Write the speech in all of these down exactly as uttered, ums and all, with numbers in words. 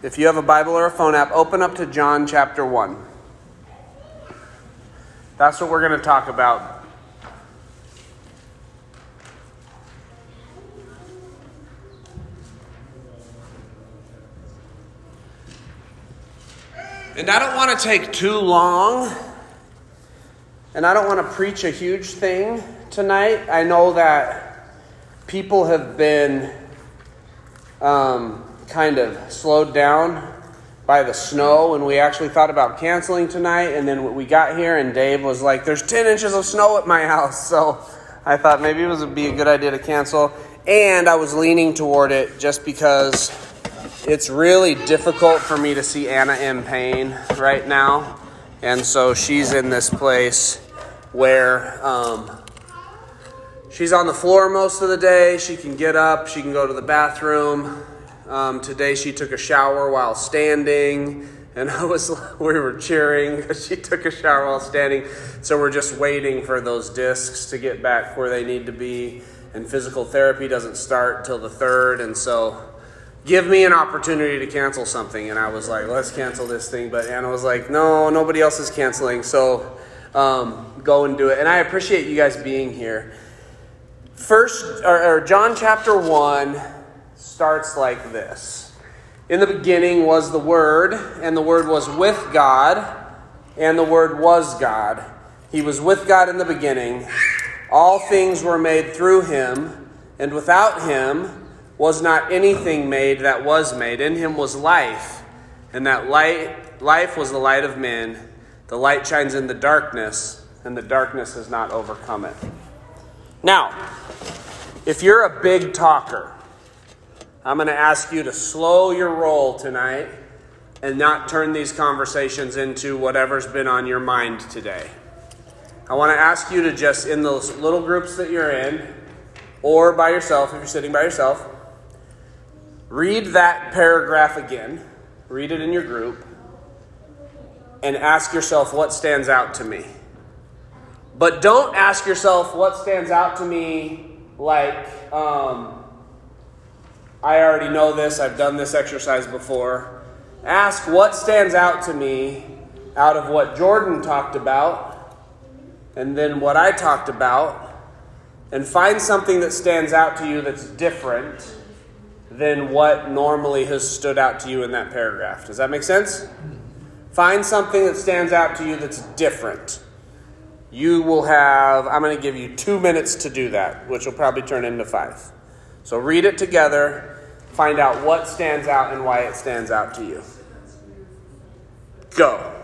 If you have a Bible or a phone app, open up to John chapter one. That's what we're going to talk about. And I don't want to take too long, and I don't want to preach a huge thing tonight. I know that people have been um, kind of slowed down by the snow, and we actually thought about canceling tonight, and then we got here and Dave was like, there's ten inches of snow at my house, so I thought maybe it would be a good idea to cancel. And I was leaning toward it just because it's really difficult for me to see Anna in pain right now, and so she's in this place where um she's on the floor most of the day. She can get up, she can go to the bathroom. Um, today she took a shower while standing, and I was we were cheering because she took a shower while standing. So we're just waiting for those discs to get back where they need to be, and physical therapy doesn't start till the third, and so give me an opportunity to cancel something. And I was like, let's cancel this thing, but Anna was like, no, nobody else is canceling, so um, go and do it. And I appreciate you guys being here. First, or, or John chapter one starts like this. In the beginning was the Word, and the Word was with God, and the Word was God. He was with God in the beginning. All things were made through him, and without him was not anything made that was made. In him was life, and that light, life was the light of men. The light shines in the darkness, and the darkness has not overcome it. Now, if you're a big talker, I'm going to ask you to slow your roll tonight and not turn these conversations into whatever's been on your mind today. I want to ask you to just, in those little groups that you're in, or by yourself, if you're sitting by yourself, read that paragraph again. Read it in your group and ask yourself, what stands out to me? But don't ask yourself, what stands out to me, like, um, I already know this, I've done this exercise before. Ask what stands out to me out of what Jordan talked about, and then what I talked about, and find something that stands out to you that's different than what normally has stood out to you in that paragraph. Does that make sense? Find something that stands out to you that's different. You will have, I'm going to give you two minutes to do that, which will probably turn into five. So read it together, find out what stands out and why it stands out to you. Go.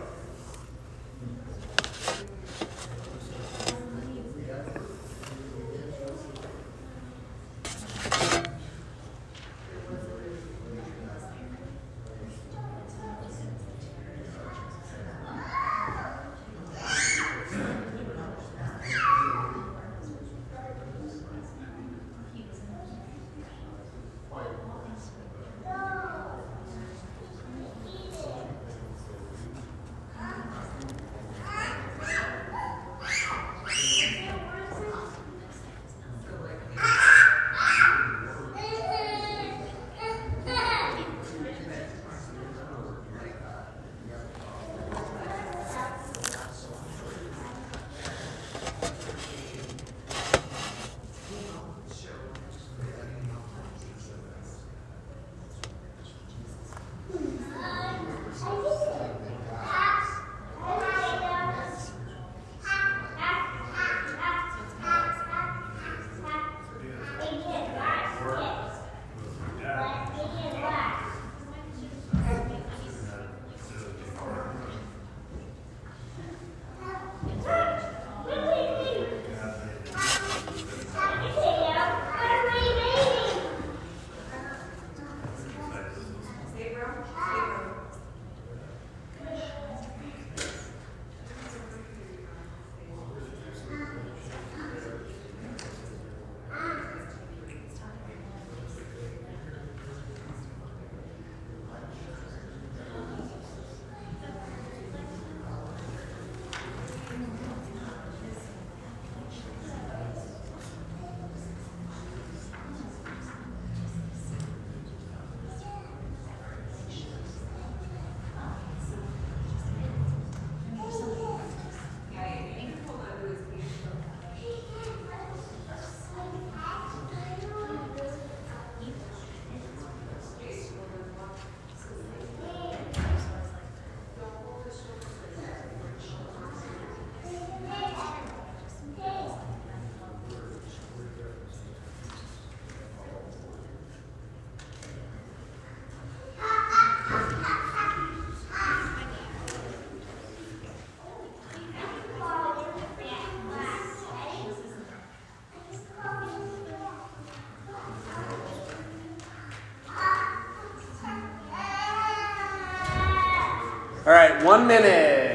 All right, one minute.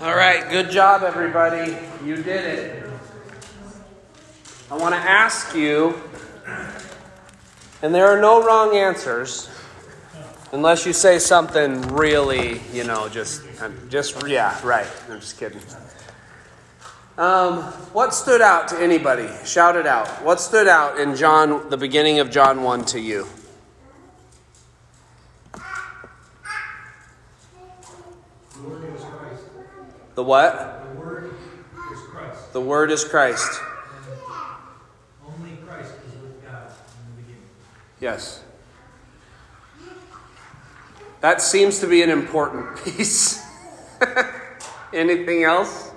All right, good job, everybody. You did it. I want to ask you, and there are no wrong answers, unless you say something really, you know, just, I'm just yeah, right. I'm just kidding. Um, what stood out to anybody? Shout it out. What stood out in John, the beginning of John one to you? The what? The Word is Christ. The Word is Christ. Only Christ is with God in the beginning. Yes. That seems to be an important piece. Anything else?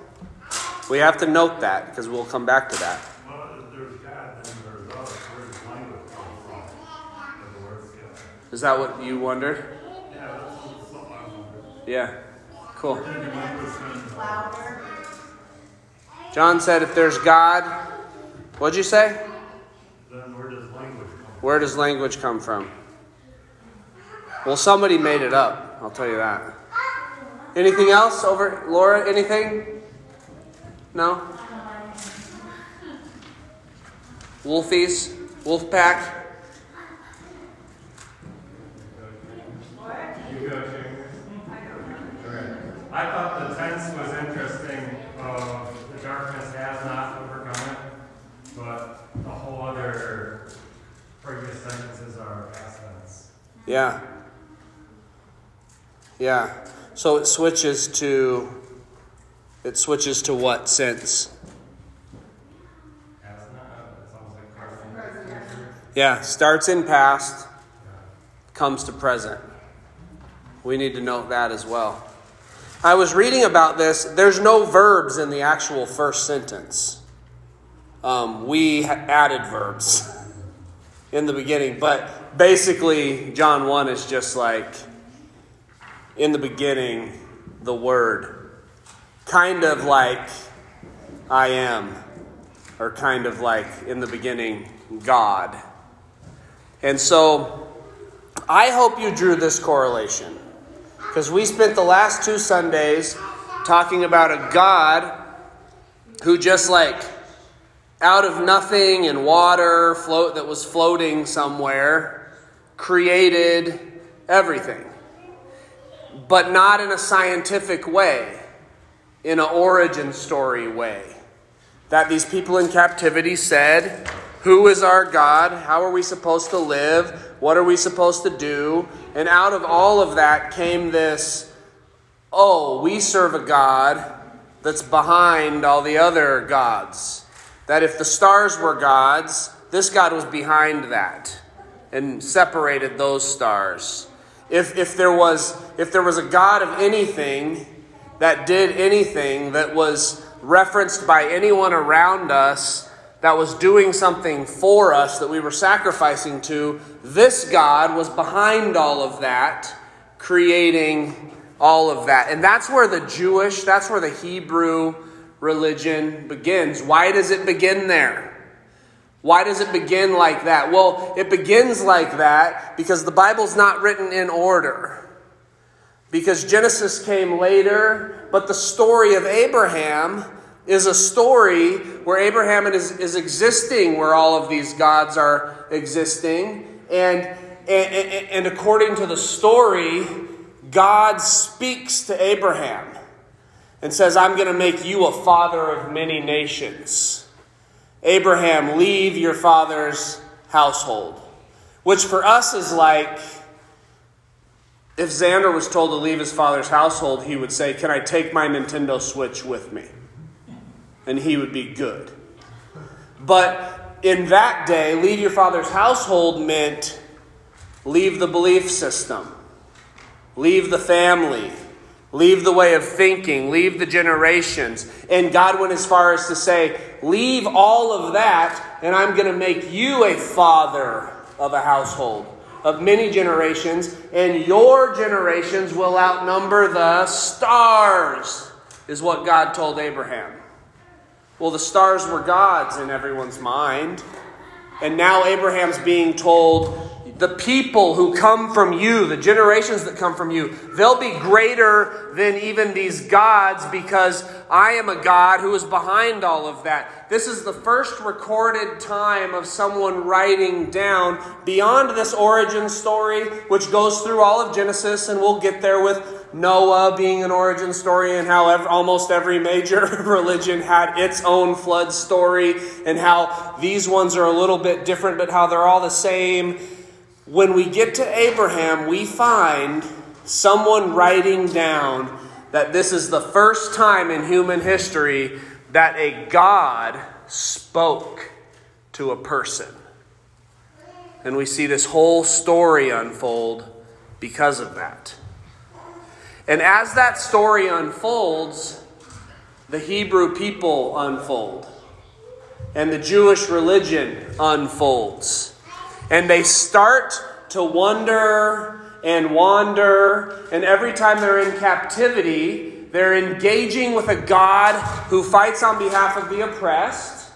We have to note that because we'll come back to that. Well, if there's God, then there's all the word is language comes from the Word of God. Is that what you wondered? Yeah, that's something I wondered. Yeah. Cool. John said, if there's God, what'd you say? Then where does language come from? Where does language come from? Well, somebody made it up. I'll tell you that. Anything else over, Laura? Anything? No? Wolfies? Wolf pack? You go, James. I thought the tense was interesting of the darkness has not overcome it, but the whole other previous sentences are past tense. Yeah. Yeah. So it switches to it switches to what sense? Has not. It sounds like present. Yeah, starts in past, comes to present. We need to note that as well. I was reading about this. There's no verbs in the actual first sentence. Um, we added verbs in the beginning, but basically John one is just like, in the beginning, the Word. Kind of like I am, or kind of like in the beginning, God. And so I hope you drew this correlation. Because we spent the last two Sundays talking about a God who just like out of nothing and water float that was floating somewhere created everything. But not in a scientific way, in an origin story way. That these people in captivity said, who is our God? How are we supposed to live? What are we supposed to do? And out of all of that came this, oh, we serve a God that's behind all the other gods. That if the stars were gods, this God was behind that and separated those stars. If if there was if there was a God of anything that did anything that was referenced by anyone around us, that was doing something for us that we were sacrificing to, this God was behind all of that, creating all of that. And that's where the Jewish, that's where the Hebrew religion begins. Why does it begin there? Why does it begin like that? Well, it begins like that because the Bible's not written in order. Because Genesis came later, but the story of Abraham is a story where Abraham is, is existing, where all of these gods are existing. And, and, and according to the story, God speaks to Abraham and says, I'm going to make you a father of many nations. Abraham, leave your father's household. Which for us is like, if Xander was told to leave his father's household, he would say, can I take my Nintendo Switch with me? And he would be good. But in that day, leave your father's household meant leave the belief system, leave the family, leave the way of thinking, leave the generations. And God went as far as to say, leave all of that, and I'm going to make you a father of a household of many generations, and your generations will outnumber the stars, is what God told Abraham. Well, the stars were gods in everyone's mind. And now Abraham's being told, the people who come from you, the generations that come from you, they'll be greater than even these gods because I am a God who is behind all of that. This is the first recorded time of someone writing down beyond this origin story, which goes through all of Genesis, and we'll get there with Noah being an origin story, and how ev- almost every major religion had its own flood story, and how these ones are a little bit different, but how they're all the same. When we get to Abraham, we find someone writing down that this is the first time in human history that a God spoke to a person. And we see this whole story unfold because of that. And as that story unfolds, the Hebrew people unfold. And the Jewish religion unfolds. And they start to wonder and wander. And every time they're in captivity, they're engaging with a God who fights on behalf of the oppressed.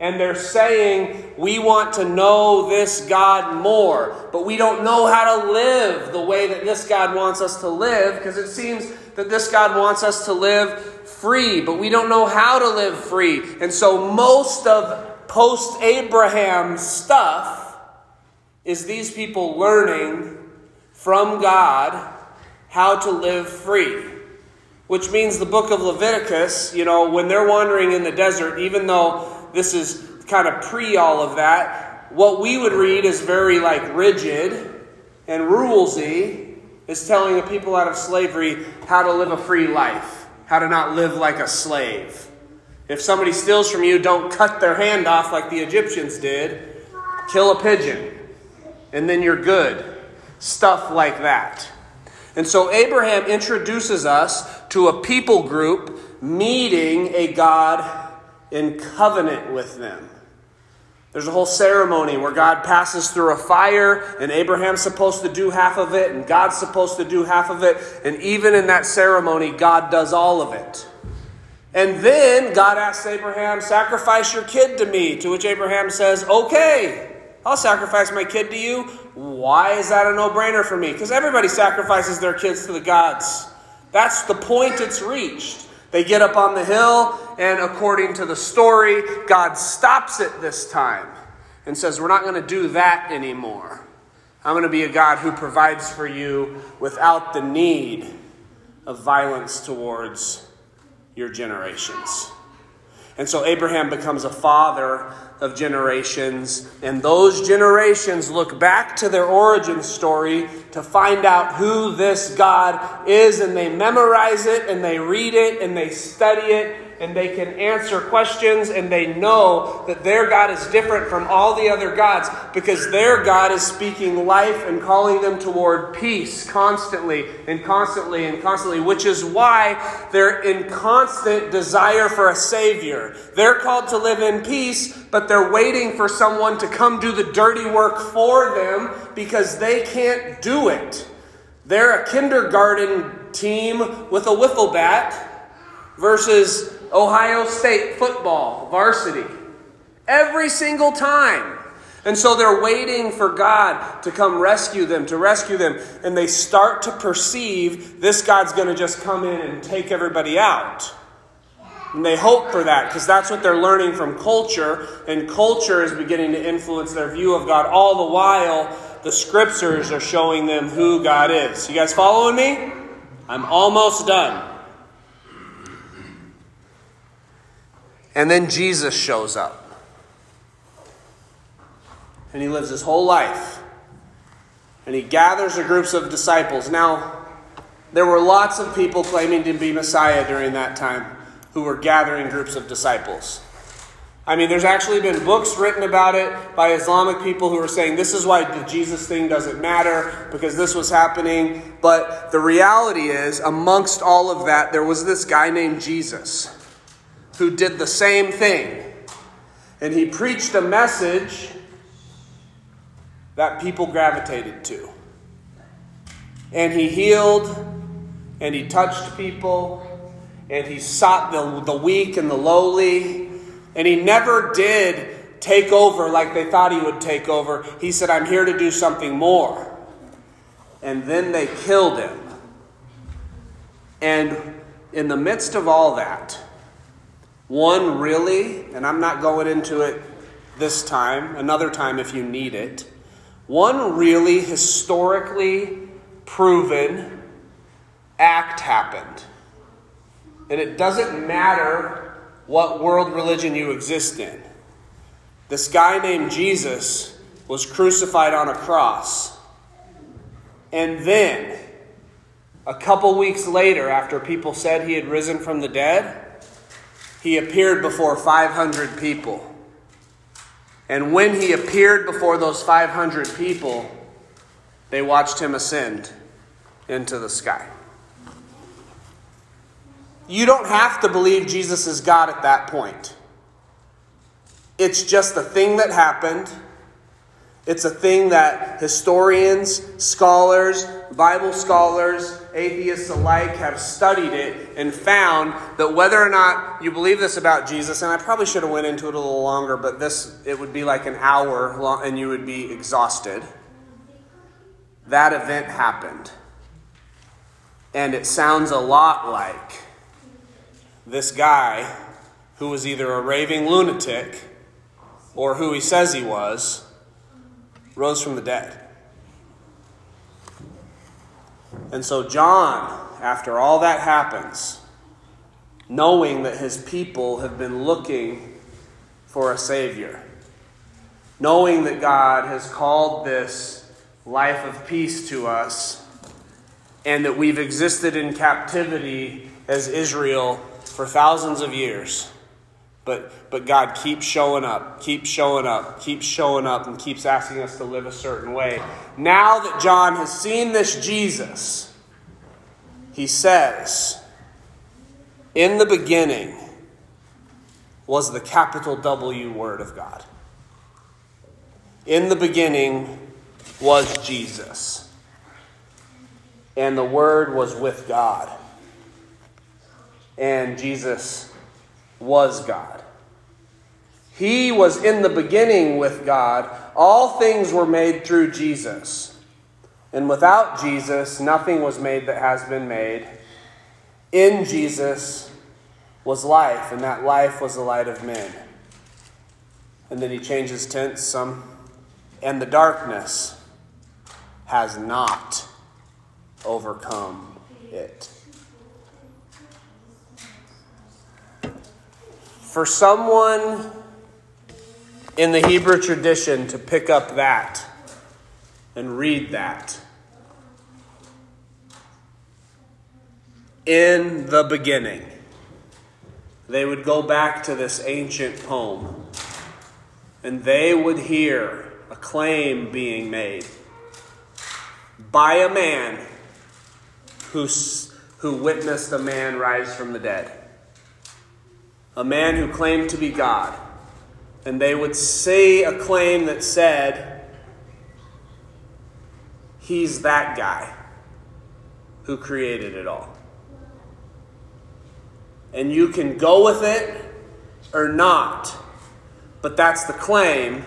And they're saying, we want to know this God more, but we don't know how to live the way that this God wants us to live, because it seems that this God wants us to live free, but we don't know how to live free. And so most of post-Abraham stuff is these people learning from God how to live free. Which means the book of Leviticus, you know, when they're wandering in the desert, even though this is kind of pre all of that, what we would read is very like rigid and rulesy, is telling the people out of slavery how to live a free life, how to not live like a slave. If somebody steals from you, don't cut their hand off like the Egyptians did. Kill a pigeon, and then you're good. Stuff like that. And so Abraham introduces us to a people group meeting a God in covenant with them. There's a whole ceremony where God passes through a fire, and Abraham's supposed to do half of it, and God's supposed to do half of it. And even in that ceremony, God does all of it. And then God asks Abraham, sacrifice your kid to me. To which Abraham says, okay, I'll sacrifice my kid to you. Why is that a no-brainer for me? Because everybody sacrifices their kids to the gods. That's the point it's reached. They get up on the hill, and according to the story, God stops it this time and says, we're not going to do that anymore. I'm going to be a God who provides for you without the need of violence towards your generations. And so Abraham becomes a father of generations, and those generations look back to their origin story to find out who this God is, and they memorize it, and they read it, and they study it, and they can answer questions, and they know that their God is different from all the other gods because their God is speaking life and calling them toward peace constantly and constantly and constantly, which is why they're in constant desire for a Savior. They're called to live in peace, but they're waiting for someone to come do the dirty work for them because they can't do it. They're a kindergarten team with a wiffle bat versus Ohio State football varsity every single time. And so they're waiting for God to come rescue them, to rescue them. And they start to perceive this God's going to just come in and take everybody out. And they hope for that because that's what they're learning from culture. And culture is beginning to influence their view of God. All the while, the scriptures are showing them who God is. You guys following me? I'm almost done. And then Jesus shows up. And he lives his whole life. And he gathers the groups of disciples. Now, there were lots of people claiming to be Messiah during that time who were gathering groups of disciples. I mean, there's actually been books written about it by Islamic people who are saying this is why the Jesus thing doesn't matter, because this was happening. But the reality is, amongst all of that, there was this guy named Jesus who did the same thing. And he preached a message that people gravitated to. And he healed, and he touched people, and he sought the, the weak and the lowly. And he never did take over like they thought he would take over. He said, I'm here to do something more. And then they killed him. And in the midst of all that, one really, and I'm not going into it this time, another time if you need it, one really historically proven act happened. And it doesn't matter what world religion you exist in. This guy named Jesus was crucified on a cross. And then, a couple weeks later, after people said he had risen from the dead, he appeared before five hundred people. And when he appeared before those five hundred people, they watched him ascend into the sky. You don't have to believe Jesus is God at that point. It's just a thing that happened. It's a thing that historians, scholars, Bible scholars, atheists alike have studied it and found that whether or not you believe this about Jesus, and I probably should have went into it a little longer, but this, it would be like an hour long and you would be exhausted. That event happened. And it sounds a lot like this guy who was either a raving lunatic or who he says he was, rose from the dead. And so John, after all that happens, knowing that his people have been looking for a Savior, knowing that God has called this life of peace to us, and that we've existed in captivity as Israel for thousands of years, But but God keeps showing up, keeps showing up, keeps showing up, and keeps asking us to live a certain way. Now that John has seen this Jesus, he says, in the beginning was the capital W Word of God. In the beginning was Jesus. And the Word was with God. And Jesus was God. He was in the beginning with God. All things were made through Jesus. And without Jesus, nothing was made that has been made. In Jesus was life, and that life was the light of men. And then he changes tense some. And the darkness has not overcome it. For someone in the Hebrew tradition to pick up that and read that, in the beginning, they would go back to this ancient poem, and they would hear a claim being made by a man who, who witnessed a man rise from the dead, a man who claimed to be God. And they would say a claim that said, he's that guy who created it all. And you can go with it or not, but that's the claim.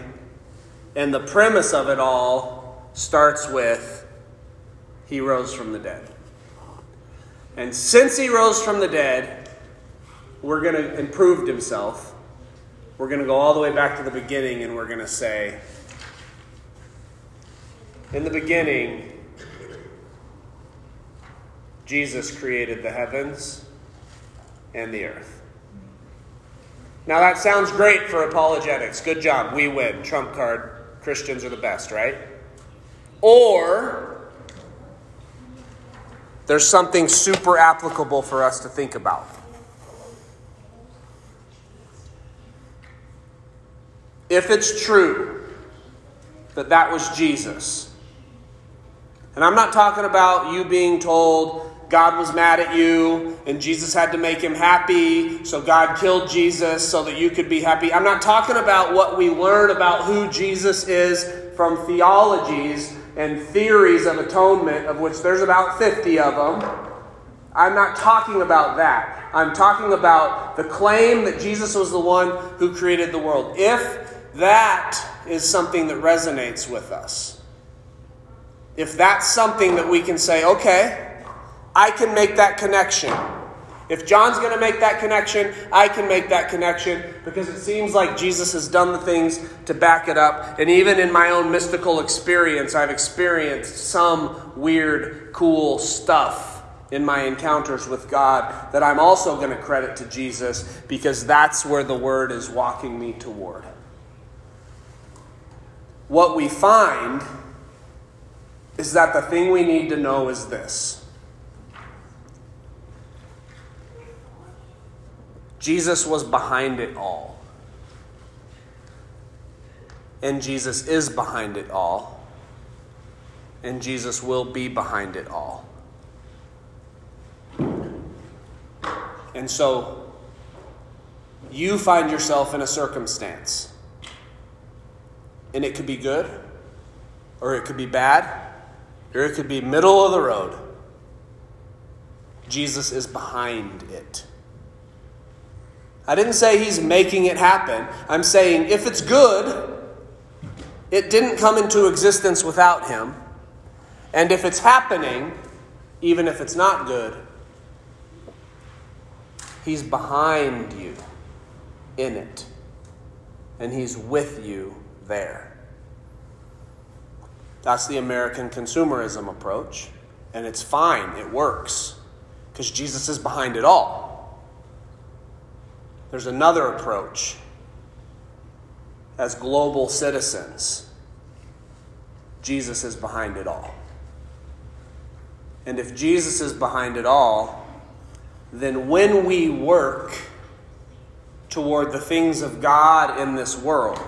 And the premise of it all starts with, he rose from the dead. And since he rose from the dead, we're going to improve himself. We're going to go all the way back to the beginning, and we're going to say, in the beginning, Jesus created the heavens and the earth. Now that sounds great for apologetics. Good job. We win. Trump card. Christians are the best, right? Or there's something super applicable for us to think about. If it's true that that was Jesus, and I'm not talking about you being told God was mad at you and Jesus had to make him happy, so God killed Jesus so that you could be happy. I'm not talking about what we learn about who Jesus is from theologies and theories of atonement, of which there's about fifty of them. I'm not talking about that. I'm talking about the claim that Jesus was the one who created the world. If that is something that resonates with us, if that's something that we can say, okay, I can make that connection. If John's going to make that connection, I can make that connection, because it seems like Jesus has done the things to back it up. And even in my own mystical experience, I've experienced some weird, cool stuff in my encounters with God that I'm also going to credit to Jesus, because that's where the Word is walking me toward. What we find is that the thing we need to know is this: Jesus was behind it all. And Jesus is behind it all. And Jesus will be behind it all. And so you find yourself in a circumstance. And it could be good, or it could be bad, or it could be middle of the road. Jesus is behind it. I didn't say he's making it happen. I'm saying if it's good, it didn't come into existence without him. And if it's happening, even if it's not good, he's behind you in it. And he's with you there. That's the American consumerism approach, and it's fine. It works because Jesus is behind it all. There's another approach as global citizens. Jesus is behind it all. And if Jesus is behind it all, then when we work toward the things of God in this world,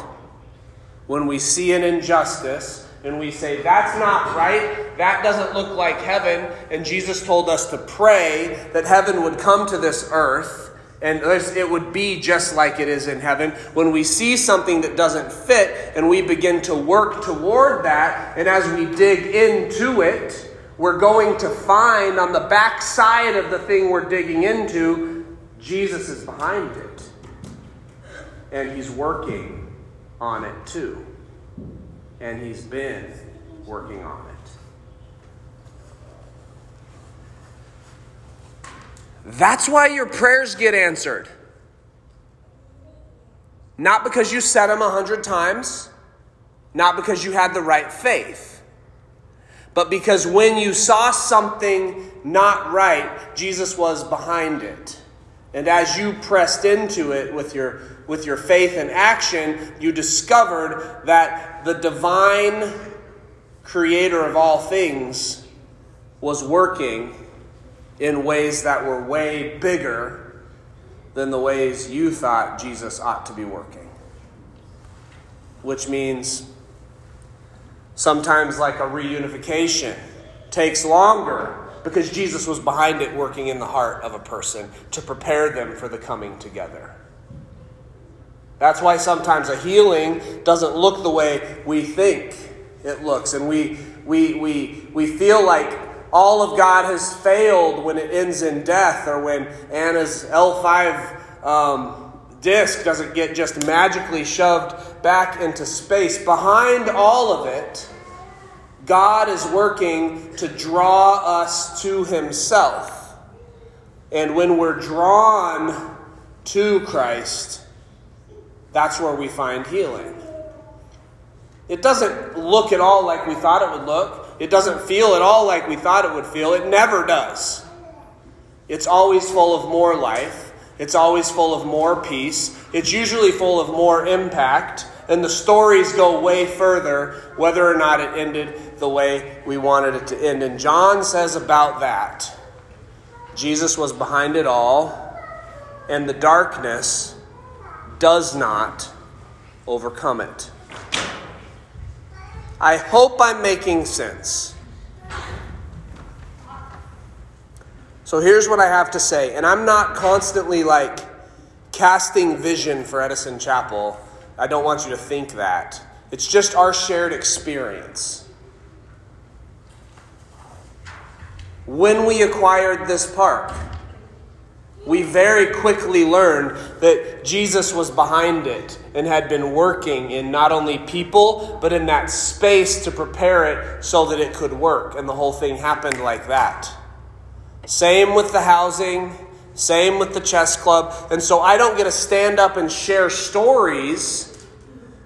when we see an injustice and we say, that's not right, that doesn't look like heaven, and Jesus told us to pray that heaven would come to this earth and it would be just like it is in heaven. When we see something that doesn't fit and we begin to work toward that, and as we dig into it, we're going to find on the backside of the thing we're digging into, Jesus is behind it. And he's working on it too. And he's been working on it. That's why your prayers get answered. Not because you said them a hundred times, not because you had the right faith, but because when you saw something not right, Jesus was behind it. And as you pressed into it with your with your faith and action, you discovered that the divine creator of all things was working in ways that were way bigger than the ways you thought Jesus ought to be working. Which means sometimes like a reunification takes longer because Jesus was behind it working in the heart of a person to prepare them for the coming together. That's why sometimes a healing doesn't look the way we think it looks. And we we we we feel like all of God has failed when it ends in death, or when Anna's L five um, disc doesn't get just magically shoved back into space. Behind all of it, God is working to draw us to himself. And when we're drawn to Christ, that's where we find healing. It doesn't look at all like we thought it would look. It doesn't feel at all like we thought it would feel. It never does. It's always full of more life. It's always full of more peace. It's usually full of more impact. And the stories go way further, whether or not it ended the way we wanted it to end. And John says about that, Jesus was behind it all, and the darkness does not overcome it. I hope I'm making sense. So here's what I have to say. And I'm not constantly like casting vision for Edison Chapel. I don't want you to think that. It's just our shared experience. When we acquired this park, we very quickly learned that Jesus was behind it and had been working in not only people, but in that space to prepare it so that it could work. And the whole thing happened like that. Same with the housing, same with the chess club. And so I don't get to stand up and share stories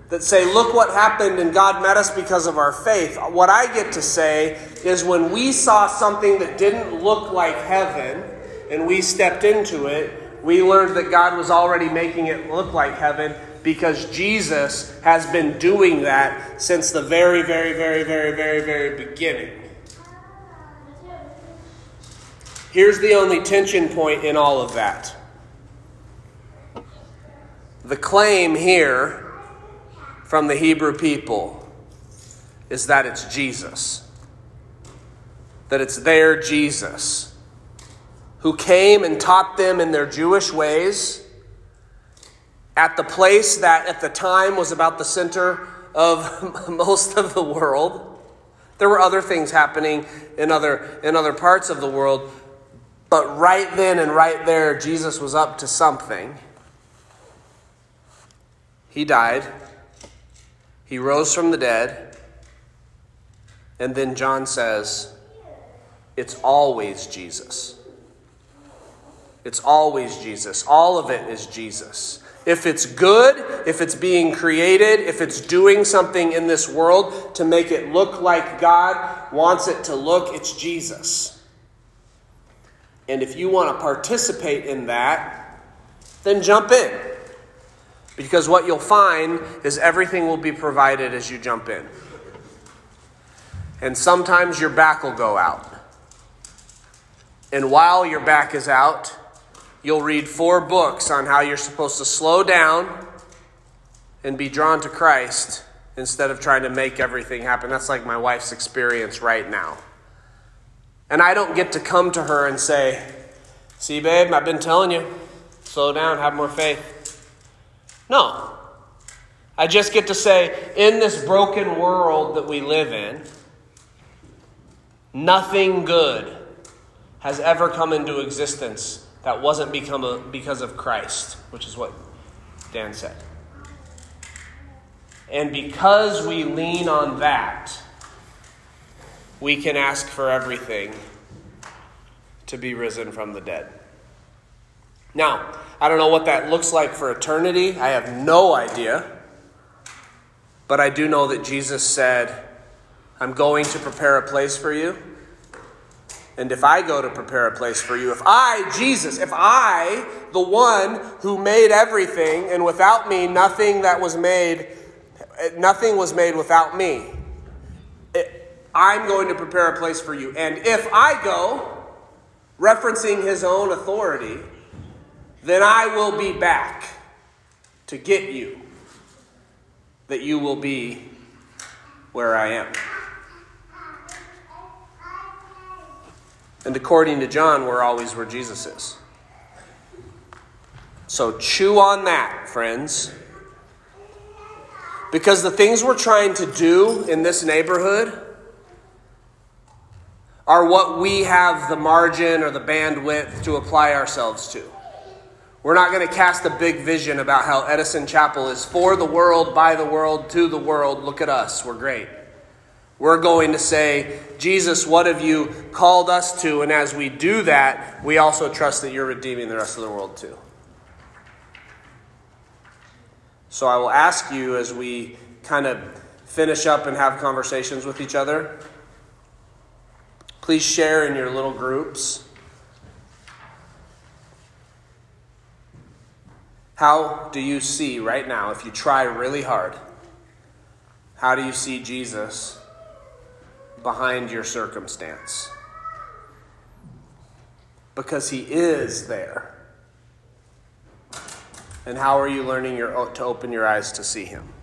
that say, look what happened and God met us because of our faith. What I get to say is when we saw something that didn't look like heaven, and we stepped into it, we learned that God was already making it look like heaven because Jesus has been doing that since the very, very, very, very, very, very beginning. Here's the only tension point in all of that. The claim here from the Hebrew people is that it's Jesus. That it's their Jesus who came and taught them in their Jewish ways at the place that at the time was about the center of most of the world. There were other things happening in other, in other parts of the world, but right then and right there, Jesus was up to something. He died. He rose from the dead. And then John says, it's always Jesus. It's always Jesus. All of it is Jesus. If it's good, if it's being created, if it's doing something in this world to make it look like God wants it to look, it's Jesus. And if you want to participate in that, then jump in. Because what you'll find is everything will be provided as you jump in. And sometimes your back will go out. And while your back is out, you'll read four books on how you're supposed to slow down and be drawn to Christ instead of trying to make everything happen. That's like my wife's experience right now. And I don't get to come to her and say, see, babe, I've been telling you, slow down, have more faith. No. I just get to say, in this broken world that we live in, nothing good has ever come into existence that wasn't become a, because of Christ, which is what Dan said. And because we lean on that, we can ask for everything to be risen from the dead. Now, I don't know what that looks like for eternity. I have no idea. But I do know that Jesus said, I'm going to prepare a place for you. And if I go to prepare a place for you, if I, Jesus, if I, the one who made everything, and without me, nothing that was made, nothing was made without me, it, I'm going to prepare a place for you. And if I go, referencing his own authority, then I will be back to get you, that you will be where I am. And according to John, we're always where Jesus is. So chew on that, friends. Because the things we're trying to do in this neighborhood are what we have the margin or the bandwidth to apply ourselves to. We're not going to cast a big vision about how Edison Chapel is for the world, by the world, to the world. Look at us. We're great. We're going to say, Jesus, what have you called us to? And as we do that, we also trust that you're redeeming the rest of the world too. So I will ask you, as we kind of finish up and have conversations with each other, please share in your little groups how do you see right now, if you try really hard, how do you see Jesus behind your circumstance? Because he is there. And how are you learning your, to open your eyes to see him?